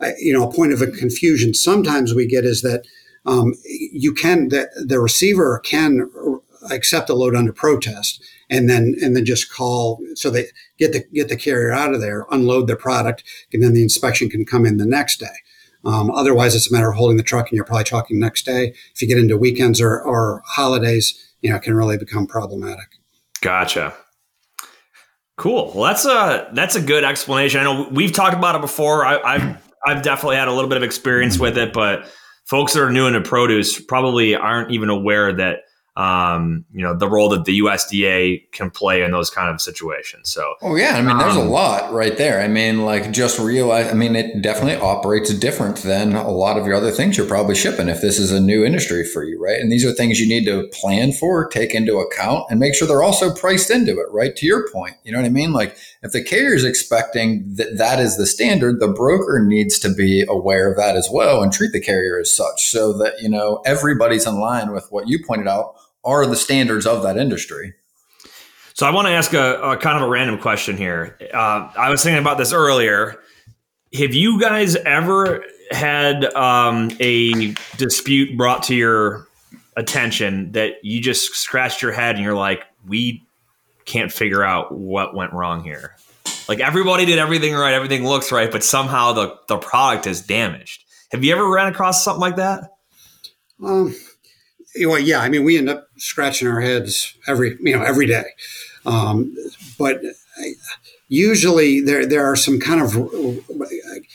I, you know, a point of a confusion sometimes we get is that um, you can, the, the receiver can accept a load under protest and then, and then just call. So they get the, get the carrier out of there, unload their product, and then the inspection can come in the next day. Um, otherwise, it's a matter of holding the truck, and you're probably talking next day. If you get into weekends or, or holidays, you know, it can really become problematic. Gotcha. Cool. Well, that's a that's a good explanation. I know we've talked about it before. I, I've I've definitely had a little bit of experience with it, but folks that are new into produce probably aren't even aware that um, you know, the role that the U S D A can play in those kind of situations. So, oh yeah. I mean, there's um, a lot right there. I mean, like just realize, I mean, it definitely operates different than a lot of your other things you're probably shipping if this is a new industry for you. Right. And these are things you need to plan for, take into account, and make sure they're also priced into it. Right. To your point. You know what I mean? Like if the carrier is expecting that that is the standard, the broker needs to be aware of that as well and treat the carrier as such so that, you know, everybody's in line with what you pointed out are the standards of that industry. So I want to ask a, a kind of a random question here. Uh, I was thinking about this earlier. Have you guys ever had um, a dispute brought to your attention that you just scratched your head and you're like, we can't figure out what went wrong here? Like everybody did everything right, everything looks right, but somehow the, the product is damaged. Have you ever ran across something like that? Um, well, yeah. I mean, we end up scratching our heads every, you know, every day. Um, but I, usually there there are some kind of,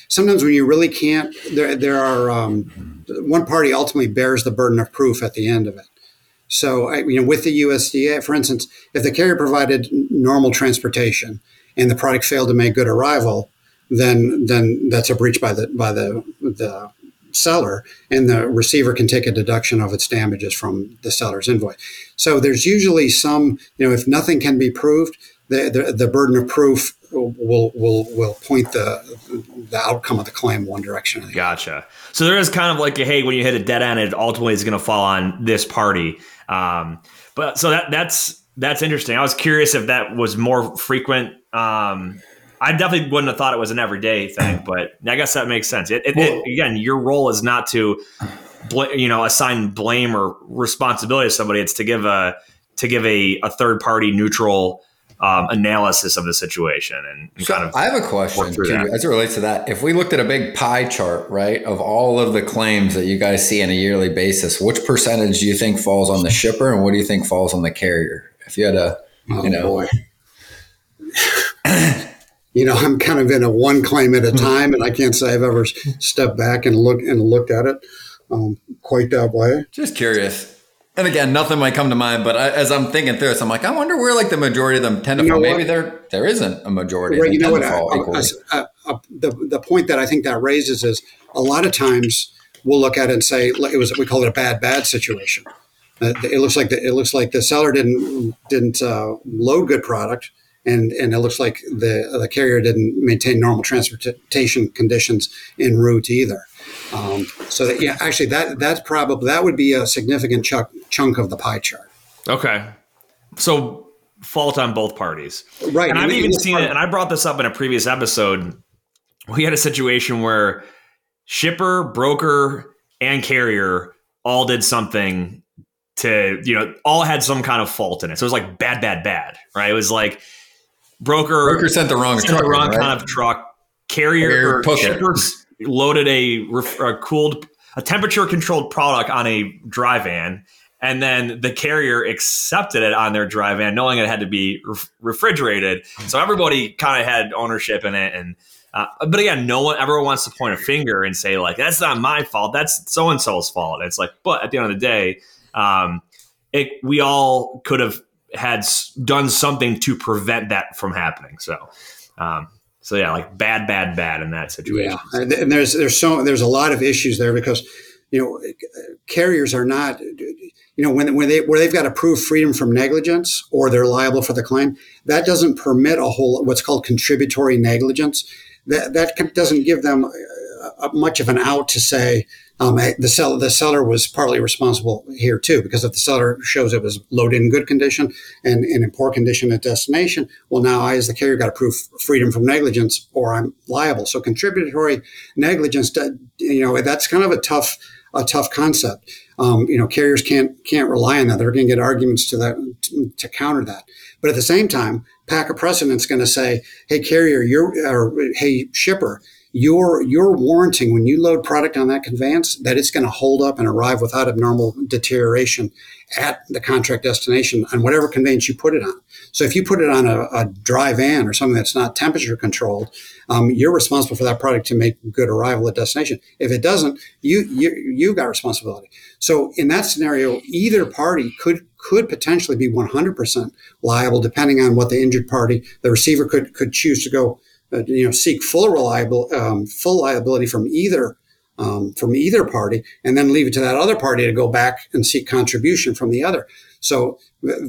sometimes when you really can't, there there are, um, one party ultimately bears the burden of proof at the end of it. So, I, you know, with the U S D A, for instance, if the carrier provided normal transportation and the product failed to make good arrival, then then that's a breach by the by the the seller, and the receiver can take a deduction of its damages from the seller's invoice. So there's usually some, you know, if nothing can be proved, the the, the burden of proof will will will point the the outcome of the claim one direction. Gotcha. So there is kind of like a, hey, when you hit a dead end, it ultimately is going to fall on this party. Um, but so that that's that's interesting. I was curious if that was more frequent. Um, I definitely wouldn't have thought it was an everyday thing, but I guess that makes sense. It, it, it, again, your role is not to, bl- you know, assign blame or responsibility to somebody. It's to give a to give a, a third party neutral um, analysis of the situation. And, and so kind of I have a question too, as it relates to that. If we looked at a big pie chart, right, of all of the claims that you guys see on a yearly basis, which percentage do you think falls on the shipper, and what do you think falls on the carrier? If you had a, oh, you know. Boy. You know, I'm kind of in a one claim at a time, and I can't say I've ever stepped back and looked and looked at it um, quite that way. Just curious. And again, nothing might come to mind, but I, as I'm thinking through this, I'm like, I wonder where like the majority of them tend to you fall. Maybe there there isn't a majority. Right, you know what? I, I, I, I, the the point that I think that raises is a lot of times we'll look at it and say it was we call it a bad bad situation. Uh, it looks like the, it looks like the seller didn't didn't uh, load good product. And and it looks like the the carrier didn't maintain normal transportation conditions en route either. Um, so that, yeah, actually that that's probably that would be a significant chunk chunk of the pie chart. Okay, so fault on both parties, right? And, and I've even seen part- it. And I brought this up in a previous episode. We had a situation where shipper, broker, and carrier all did something to you know all had some kind of fault in it. So it was like bad, bad, bad, right? It was like. Broker, Broker sent the wrong, sent truck, the wrong right? kind of truck. Carrier or shipper loaded a, a cooled, a temperature controlled product on a dry van, and then the carrier accepted it on their dry van, knowing it had to be re- refrigerated. So everybody kind of had ownership in it, and uh, but again, no one ever wants to point a finger and say like that's not my fault, that's so and so's fault. It's like, but at the end of the day, um, it we all could have. Had done something to prevent that from happening. So, um, so yeah, like bad, bad, bad in that situation. Yeah. And there's, there's so, there's a lot of issues there because, you know, carriers are not, you know, when, when they, where they've got to prove freedom from negligence or they're liable for the claim, that doesn't permit a whole, what's called contributory negligence. That, that doesn't give them a, a, much of an out to say, Um, the seller, the seller was partly responsible here too, because if the seller shows it was loaded in good condition and, and in poor condition at destination, well, now I, as the carrier, got to prove freedom from negligence, or I'm liable. So contributory negligence, you know, that's kind of a tough, a tough concept. Um, you know, carriers can't can't rely on that. They're going to get arguments to that to, to counter that. But at the same time, PACA precedent's going to say, hey, carrier, you're, or hey, shipper. You're, you're warranting when you load product on that conveyance that it's going to hold up and arrive without abnormal deterioration at the contract destination on whatever conveyance you put it on. So if you put it on a, a dry van or something that's not temperature controlled, um, you're responsible for that product to make good arrival at destination. If it doesn't, you, you, you've got responsibility. So in that scenario, either party could could potentially be one hundred percent liable depending on what the injured party, the receiver could could choose to go Uh, you know, seek full reliable, um, full liability from either um, from either party, and then leave it to that other party to go back and seek contribution from the other. So,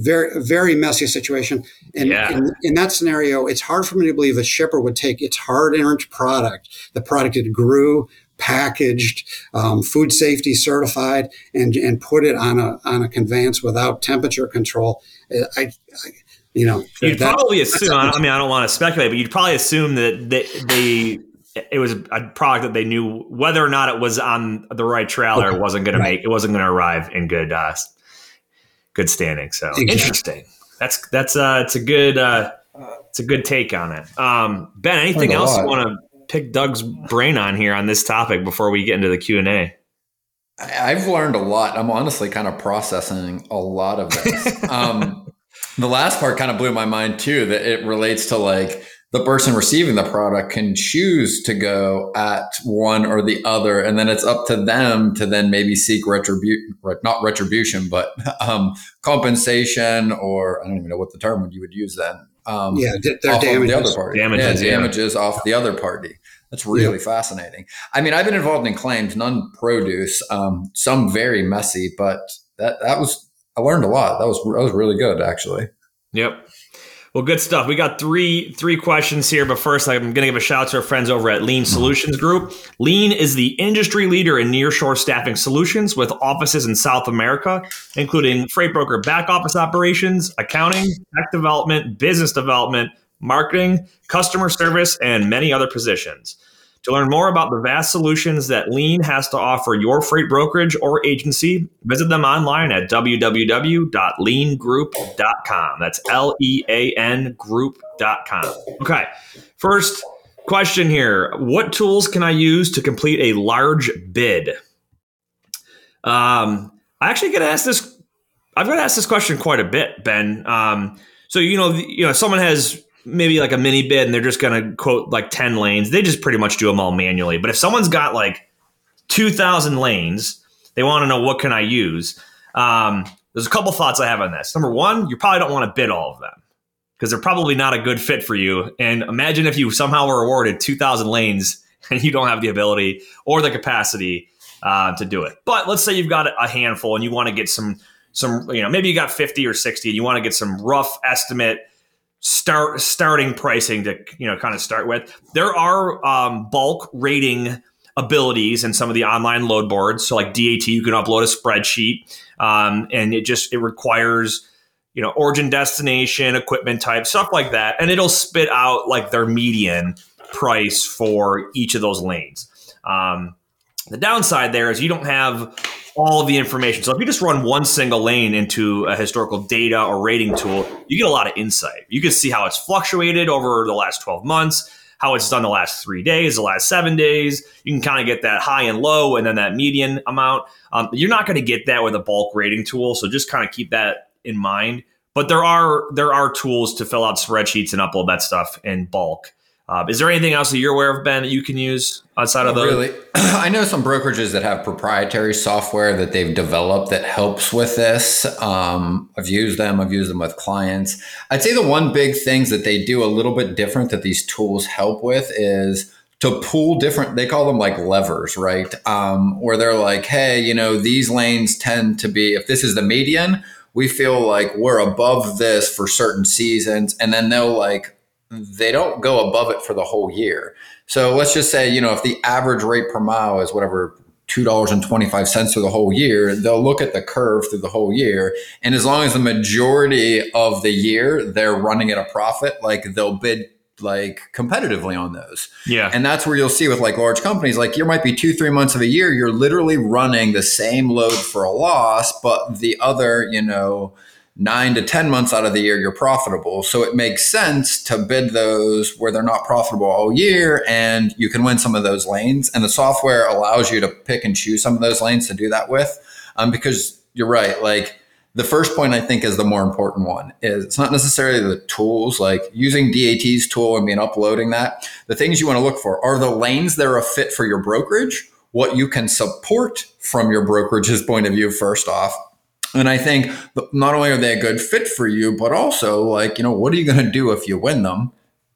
very, very messy situation. And yeah. in, in that scenario, it's hard for me to believe a shipper would take its hard-earned product, the product it grew, packaged, um, food safety certified, and and put it on a on a conveyance without temperature control. I. I You know, you'd that, probably assume. I mean, I don't want to speculate, but you'd probably assume that they, they it was a product that they knew whether or not it was on the right trailer okay. wasn't going right. to make it wasn't going to arrive in good uh, good standing. So exactly. Interesting. That's that's uh, it's a good uh, It's a good take on it. Um, Ben, anything else you want to pick Doug's brain on here on this topic before we get into the Q and A? I've learned a lot. I'm honestly kind of processing a lot of this. um, the last part kind of blew my mind too, that it relates to like the person receiving the product can choose to go at one or the other. And then it's up to them to then maybe seek retribution, not retribution, but um, compensation, or I don't even know what the term you would use then. Um, yeah, they're damages. The other party. Damages, yeah, damages yeah. off the other party. That's really yeah. fascinating. I mean, I've been involved in claims, none produce, um, some very messy, but that that was I learned a lot. That was that was really good, actually. Yep. Well, good stuff. We got three three questions here, but first I'm going to give a shout out to our friends over at Lean Solutions Group. Lean is the industry leader in nearshore staffing solutions with offices in South America, including freight broker back office operations, accounting, tech development, business development, marketing, customer service, and many other positions. To learn more about the vast solutions that Lean has to offer your freight brokerage or agency, visit them online at w w w dot lean group dot com. That's L E A N group dot com. Okay, first question here. What tools can I use to complete a large bid? Um, I actually get asked this. I've got to ask this question quite a bit, Ben. Um, so, you know, you know, someone has maybe like a mini bid and they're just going to quote like ten lanes. They just pretty much do them all manually. But if someone's got like two thousand lanes, they want to know what can I use? Um, there's a couple thoughts I have on this. Number one, you probably don't want to bid all of them because they're probably not a good fit for you. And imagine if you somehow were awarded two thousand lanes and you don't have the ability or the capacity uh, to do it. But let's say you've got a handful and you want to get some, some, you know, maybe you got fifty or sixty and you want to get some rough estimate Start starting pricing to, you know, kind of start with. There are um, bulk rating abilities in some of the online load boards. So like D A T, you can upload a spreadsheet um, and it just it requires, you know, origin, destination, equipment type, stuff like that. And it'll spit out like their median price for each of those lanes. Um, the downside there is you don't have all of the information. So if you just run one single lane into a historical data or rating tool, you get a lot of insight. You can see how it's fluctuated over the last twelve months, how it's done the last three days, the last seven days. You can kind of get that high and low and then that median amount. Um, you're not going to get that with a bulk rating tool. So just kind of keep that in mind. But there are there are tools to fill out spreadsheets and upload that stuff in bulk. Uh, is there anything else that you're aware of, Ben, that you can use outside of those? Really, I know some brokerages that have proprietary software that they've developed that helps with this. Um, I've used them. I've used them with clients. I'd say the one big things that they do a little bit different that these tools help with is to pull different, they call them like levers, right? Um, where they're like, hey, you know, these lanes tend to be, if this is the median, we feel like we're above this for certain seasons. And then they'll like, they don't go above it for the whole year. So let's just say, you know, if the average rate per mile is whatever, two dollars and twenty-five cents through the whole year, they'll look at the curve through the whole year. And as long as the majority of the year they're running at a profit, like they'll bid like competitively on those. Yeah. And that's where you'll see with like large companies, like you might be two, three months of a year, you're literally running the same load for a loss, but the other, you know, nine to ten months out of the year, you're profitable. So it makes sense to bid those where they're not profitable all year and you can win some of those lanes. And the software allows you to pick and choose some of those lanes to do that with. Um, because you're right. Like the first point I think is the more important one is it's not necessarily the tools, like using D A T's tool and being uploading that. The things you want to look for are the lanes that are a fit for your brokerage, what you can support from your brokerage's point of view, first off. And I think not only are they a good fit for you, but also like, you know, what are you going to do if you win them?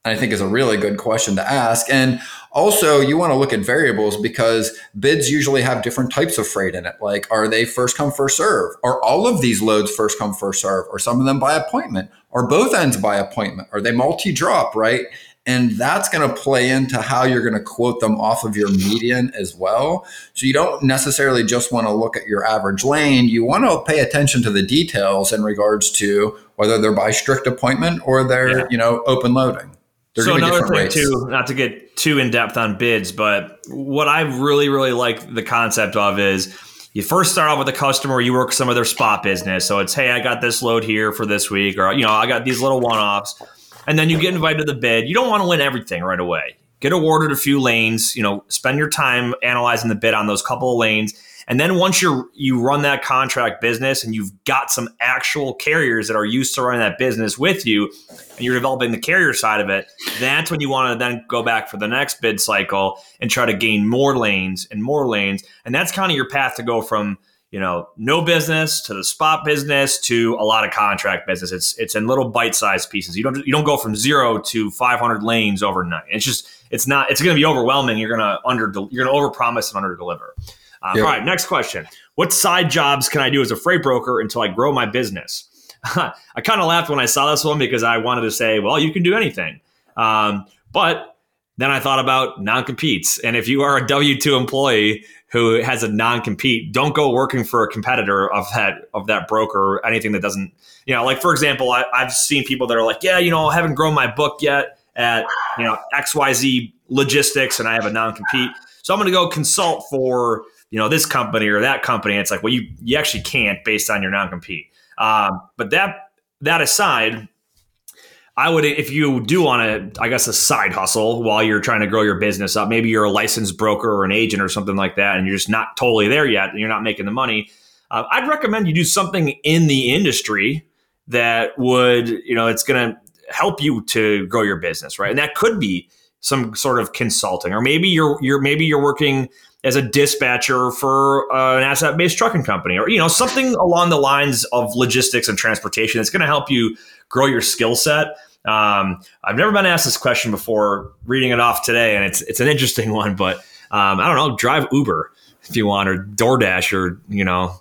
I think is a really good question to ask. And also you want to look at variables because bids usually have different types of freight in it. Like, are they first come, first serve? Are all of these loads first come, first serve? Are some of them by appointment? Are both ends by appointment? Are they multi-drop, right? And that's going to play into how you're going to quote them off of your median as well. So you don't necessarily just want to look at your average lane. You want to pay attention to the details in regards to whether they're by strict appointment or they're, yeah. you know, open loading. They're so another thing rates. Too, not to get too in depth on bids, but what I really, really like the concept of is you first start off with a customer, you work some of their spot business. So it's, hey, I got this load here for this week, or, you know, I got these little one-offs. and then you get invited to the bid. You don't want to win everything right away. Get awarded a few lanes, you know, spend your time analyzing the bid on those couple of lanes. And then once you you run that contract business and you've got some actual carriers that are used to running that business with you and you're developing the carrier side of it, that's when you want to then go back for the next bid cycle and try to gain more lanes and more lanes. And that's kind of your path to go from, you know, no business to the spot business to a lot of contract business. It's it's in little bite-sized pieces. You don't you don't go from zero to five hundred lanes overnight. It's just it's not it's going to be overwhelming. You're going to under you're going to overpromise and underdeliver. Um, yeah. All right, next question. What side jobs can I do as a freight broker until I grow my business? I kind of laughed when I saw this one because I wanted to say, well, you can do anything. Um, but then I thought about non-competes. And if you are a W two employee who has a non-compete, don't go working for a competitor of that of that broker or anything that doesn't, you know, like, for example, I, I've seen people that are like, yeah, you know, I haven't grown my book yet at, you know, X Y Z Logistics and I have a non-compete. So I'm going to go consult for, you know, this company or that company. It's like, well, you, you actually can't based on your non-compete. Um, but that, that aside, I would, if you do want to, I guess, a side hustle while you're trying to grow your business up, maybe you're a licensed broker or an agent or something like that, and you're just not totally there yet and you're not making the money. Uh, I'd recommend you do something in the industry that would, you know, it's going to help you to grow your business. Right. And that could be some sort of consulting, or maybe you're, you're, maybe you're working as a dispatcher for uh, an asset-based trucking company, or, you know, something along the lines of logistics and transportation that's going to help you grow your skill set. Um, I've never been asked this question before, reading it off today, and it's it's an interesting one, but um, I don't know, drive Uber if you want, or DoorDash, or, you know,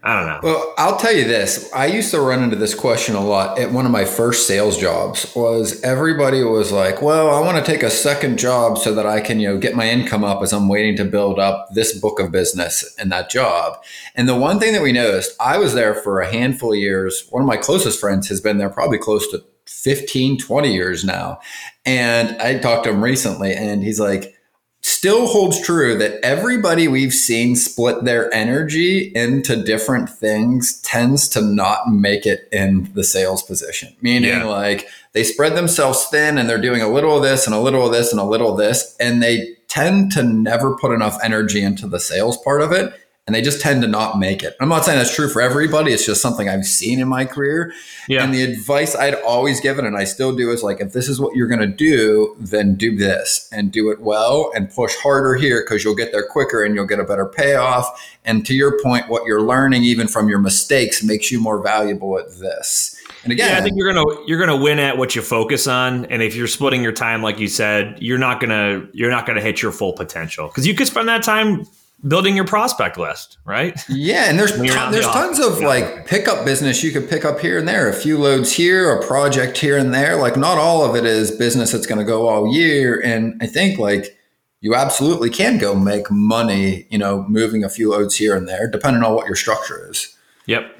I don't know. Well, I'll tell you this. I used to run into this question a lot at one of my first sales jobs. Was everybody was like, well, I want to take a second job so that I can, you know, get my income up as I'm waiting to build up this book of business and that job. And the one thing that we noticed, I was there for a handful of years. One of my closest friends has been there probably close to fifteen, twenty years now. And I talked to him recently and he's like, still holds true that everybody we've seen split their energy into different things tends to not make it in the sales position. Meaning yeah. like they spread themselves thin and they're doing a little of this and a little of this and a little of this. And they tend to never put enough energy into the sales part of it. And they just tend to not make it. I'm not saying that's true for everybody. It's just something I've seen in my career. Yeah. And the advice I'd always given, and I still do, is like, if this is what you're going to do, then do this and do it well and push harder here because you'll get there quicker and you'll get a better payoff. And to your point, what you're learning, even from your mistakes, makes you more valuable at this. And again, yeah, I think you're gonna you're gonna win at what you focus on. And if you're splitting your time, like you said, you're not gonna you're not gonna hit your full potential because you could spend that time building your prospect list, right? Yeah, and there's ton, there's tons of like pickup business you could pick up here and there, a few loads here, a project here and there. Like not all of it is business that's going to go all year. And I think like you absolutely can go make money, you know, moving a few loads here and there, depending on what your structure is. Yep.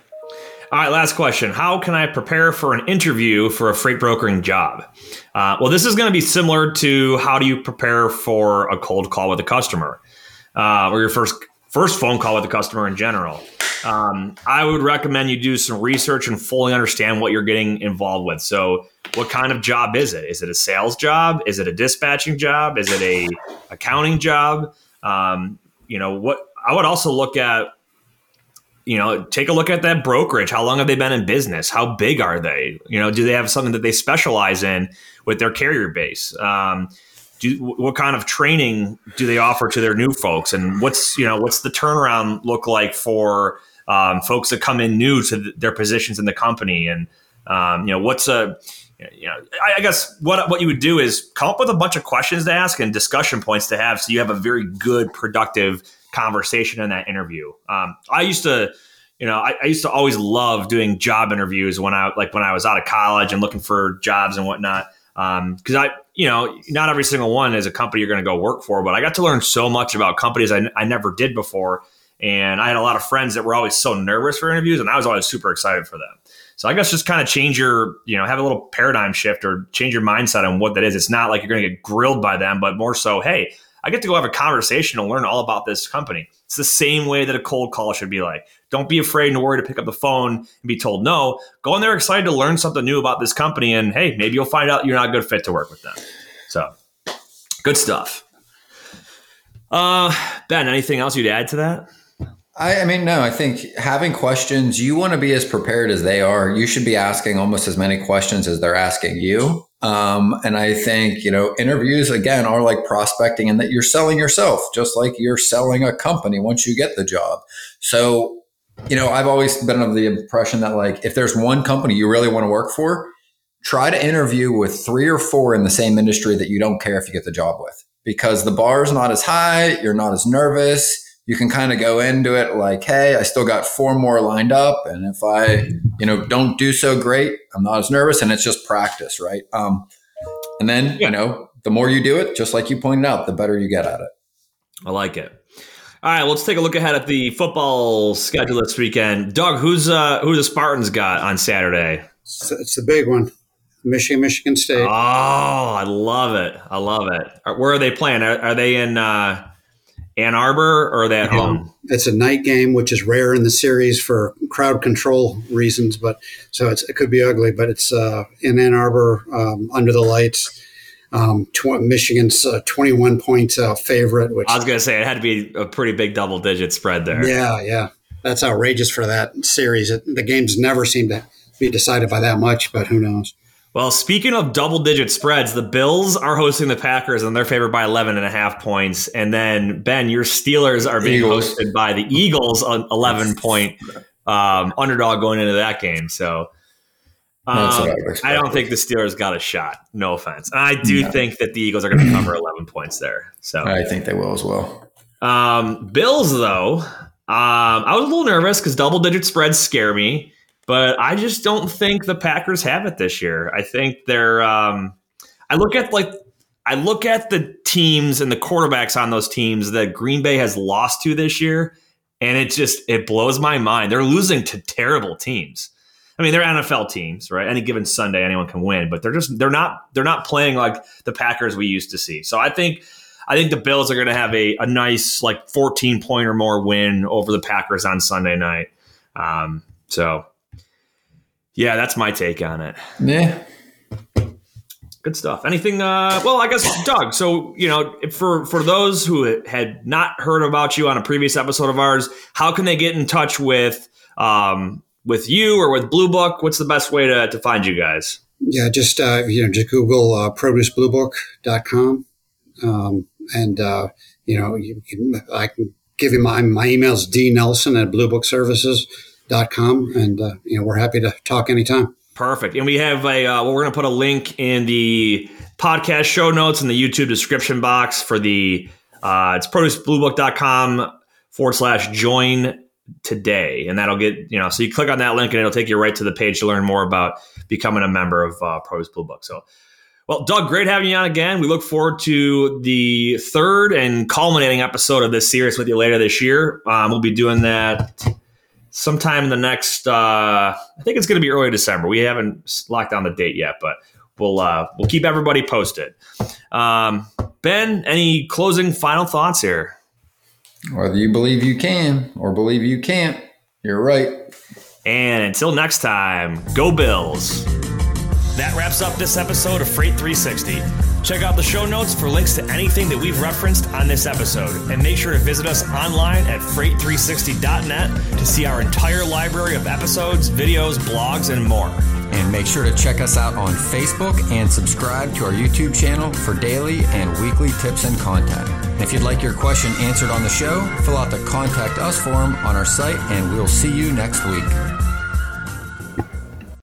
All right, last question. How can I prepare for an interview for a freight brokering job? Uh, well, this is going to be similar to how do you prepare for a cold call with a customer. Uh, or your first first phone call with the customer in general. Um, I would recommend you do some research and fully understand what you're getting involved with. So what kind of job is it? Is it a sales job? Is it a dispatching job? Is it a accounting job? Um, you know, what I would also look at, you know, take a look at that brokerage. How long have they been in business? How big are they? You know, do they have something that they specialize in with their carrier base? Um Do, what kind of training do they offer to their new folks, and what's you know what's the turnaround look like for um, folks that come in new to th- their positions in the company, and um, you know what's a you know I, I guess what what you would do is come up with a bunch of questions to ask and discussion points to have, so you have a very good productive conversation in that interview. Um, I used to you know I, I used to always love doing job interviews when I like when I was out of college and looking for jobs and whatnot. Because um, I, you know, not every single one is a company you're going to go work for, but I got to learn so much about companies I, n- I never did before. And I had a lot of friends that were always so nervous for interviews, and I was always super excited for them. So I guess just kind of change your, you know, have a little paradigm shift or change your mindset on what that is. It's not like you're going to get grilled by them, but more so, hey, I get to go have a conversation and learn all about this company. It's the same way that a cold call should be like. Don't be afraid nor worried to pick up the phone and be told no. Go in there excited to learn something new about this company, and hey, maybe you'll find out you're not a good fit to work with them. So, good stuff. Uh, Ben, anything else you'd add to that? I, I mean, no, I think having questions, you want to be as prepared as they are. You should be asking almost as many questions as they're asking you. Um, and I think, you know, interviews, again, are like prospecting in that you're selling yourself, just like you're selling a company once you get the job. So, you know, I've always been of the impression that, like, if there's one company you really want to work for, try to interview with three or four in the same industry that you don't care if you get the job with, because the bar is not as high. You're not as nervous. You can kind of go into it like, hey, I still got four more lined up. And if I, you know, don't do so great, I'm not as nervous. And it's just practice, right? Um, and then, yeah. you know, the more you do it, just like you pointed out, the better you get at it. I like it. All right, let's take a look ahead at the football schedule this weekend. Doug, who's uh, who the Spartans got on Saturday? It's the big one. Michigan, Michigan State. Oh, I love it. I love it. Where are they playing? Are, are they in uh, – Ann Arbor, or that yeah. home? It's a night game, which is rare in the series for crowd control reasons, but so it's, it could be ugly, but it's uh, in Ann Arbor um, under the lights. Um, tw- Michigan's uh, twenty-one point uh, favorite. Which I was going to say, it had to be a pretty big double-digit spread there. Yeah, yeah. That's outrageous for that series. It, the games never seem to be decided by that much, but who knows? Well, speaking of double-digit spreads, the Bills are hosting the Packers, and they're favored by eleven and a half points. And then, Ben, your Steelers are being Eagles. hosted by the Eagles, an eleven-point um, underdog going into that game. So um, I don't think the Steelers got a shot. No offense. And I do no. think that the Eagles are going to cover eleven points there. So I think they will as well. Um, Bills, though, um, I was a little nervous because double-digit spreads scare me. But I just don't think the Packers have it this year. I think they're um, – I look at like I look at the teams and the quarterbacks on those teams that Green Bay has lost to this year, and it just – it blows my mind. They're losing to terrible teams. I mean, they're N F L teams, right? Any given Sunday, anyone can win, but they're just – they're not they're not playing like the Packers we used to see. So I think I think the Bills are going to have a, a nice like fourteen-point or more win over the Packers on Sunday night. Um, so – Yeah, that's my take on it. Yeah. Good stuff. Anything? Uh, well, I guess, Doug, so, you know, for, for those who had not heard about you on a previous episode of ours, how can they get in touch with um, with you or with Blue Book? What's the best way to, to find you guys? Yeah, just, uh, you know, just Google uh, produce blue book dot com. Um, and, uh, you know, you can, I can give you my, my email's d nelson at blue book services dot com. Dot com and uh, you know, we're happy to talk anytime. Perfect. And we have a uh, well, we're going to put a link in the podcast show notes in the YouTube description box for the uh, it's produce blue book dot com forward slash join today, and that'll get you know. So you click on that link and it'll take you right to the page to learn more about becoming a member of uh, Produce Blue Book. So, well, Doug, great having you on again. We look forward to the third and culminating episode of this series with you later this year. Um, we'll be doing that sometime in the next, uh, I think it's going to be early December. We haven't locked down the date yet, but we'll uh, we'll keep everybody posted. Um, Ben, any closing final thoughts here? Whether you believe you can or believe you can't, you're right. And until next time, go Bills. That wraps up this episode of Freight three sixty. Check out the show notes for links to anything that we've referenced on this episode. And make sure to visit us online at freight three sixty dot net to see our entire library of episodes, videos, blogs, and more. And make sure to check us out on Facebook and subscribe to our YouTube channel for daily and weekly tips and content. And if you'd like your question answered on the show, fill out the Contact Us form on our site, and we'll see you next week.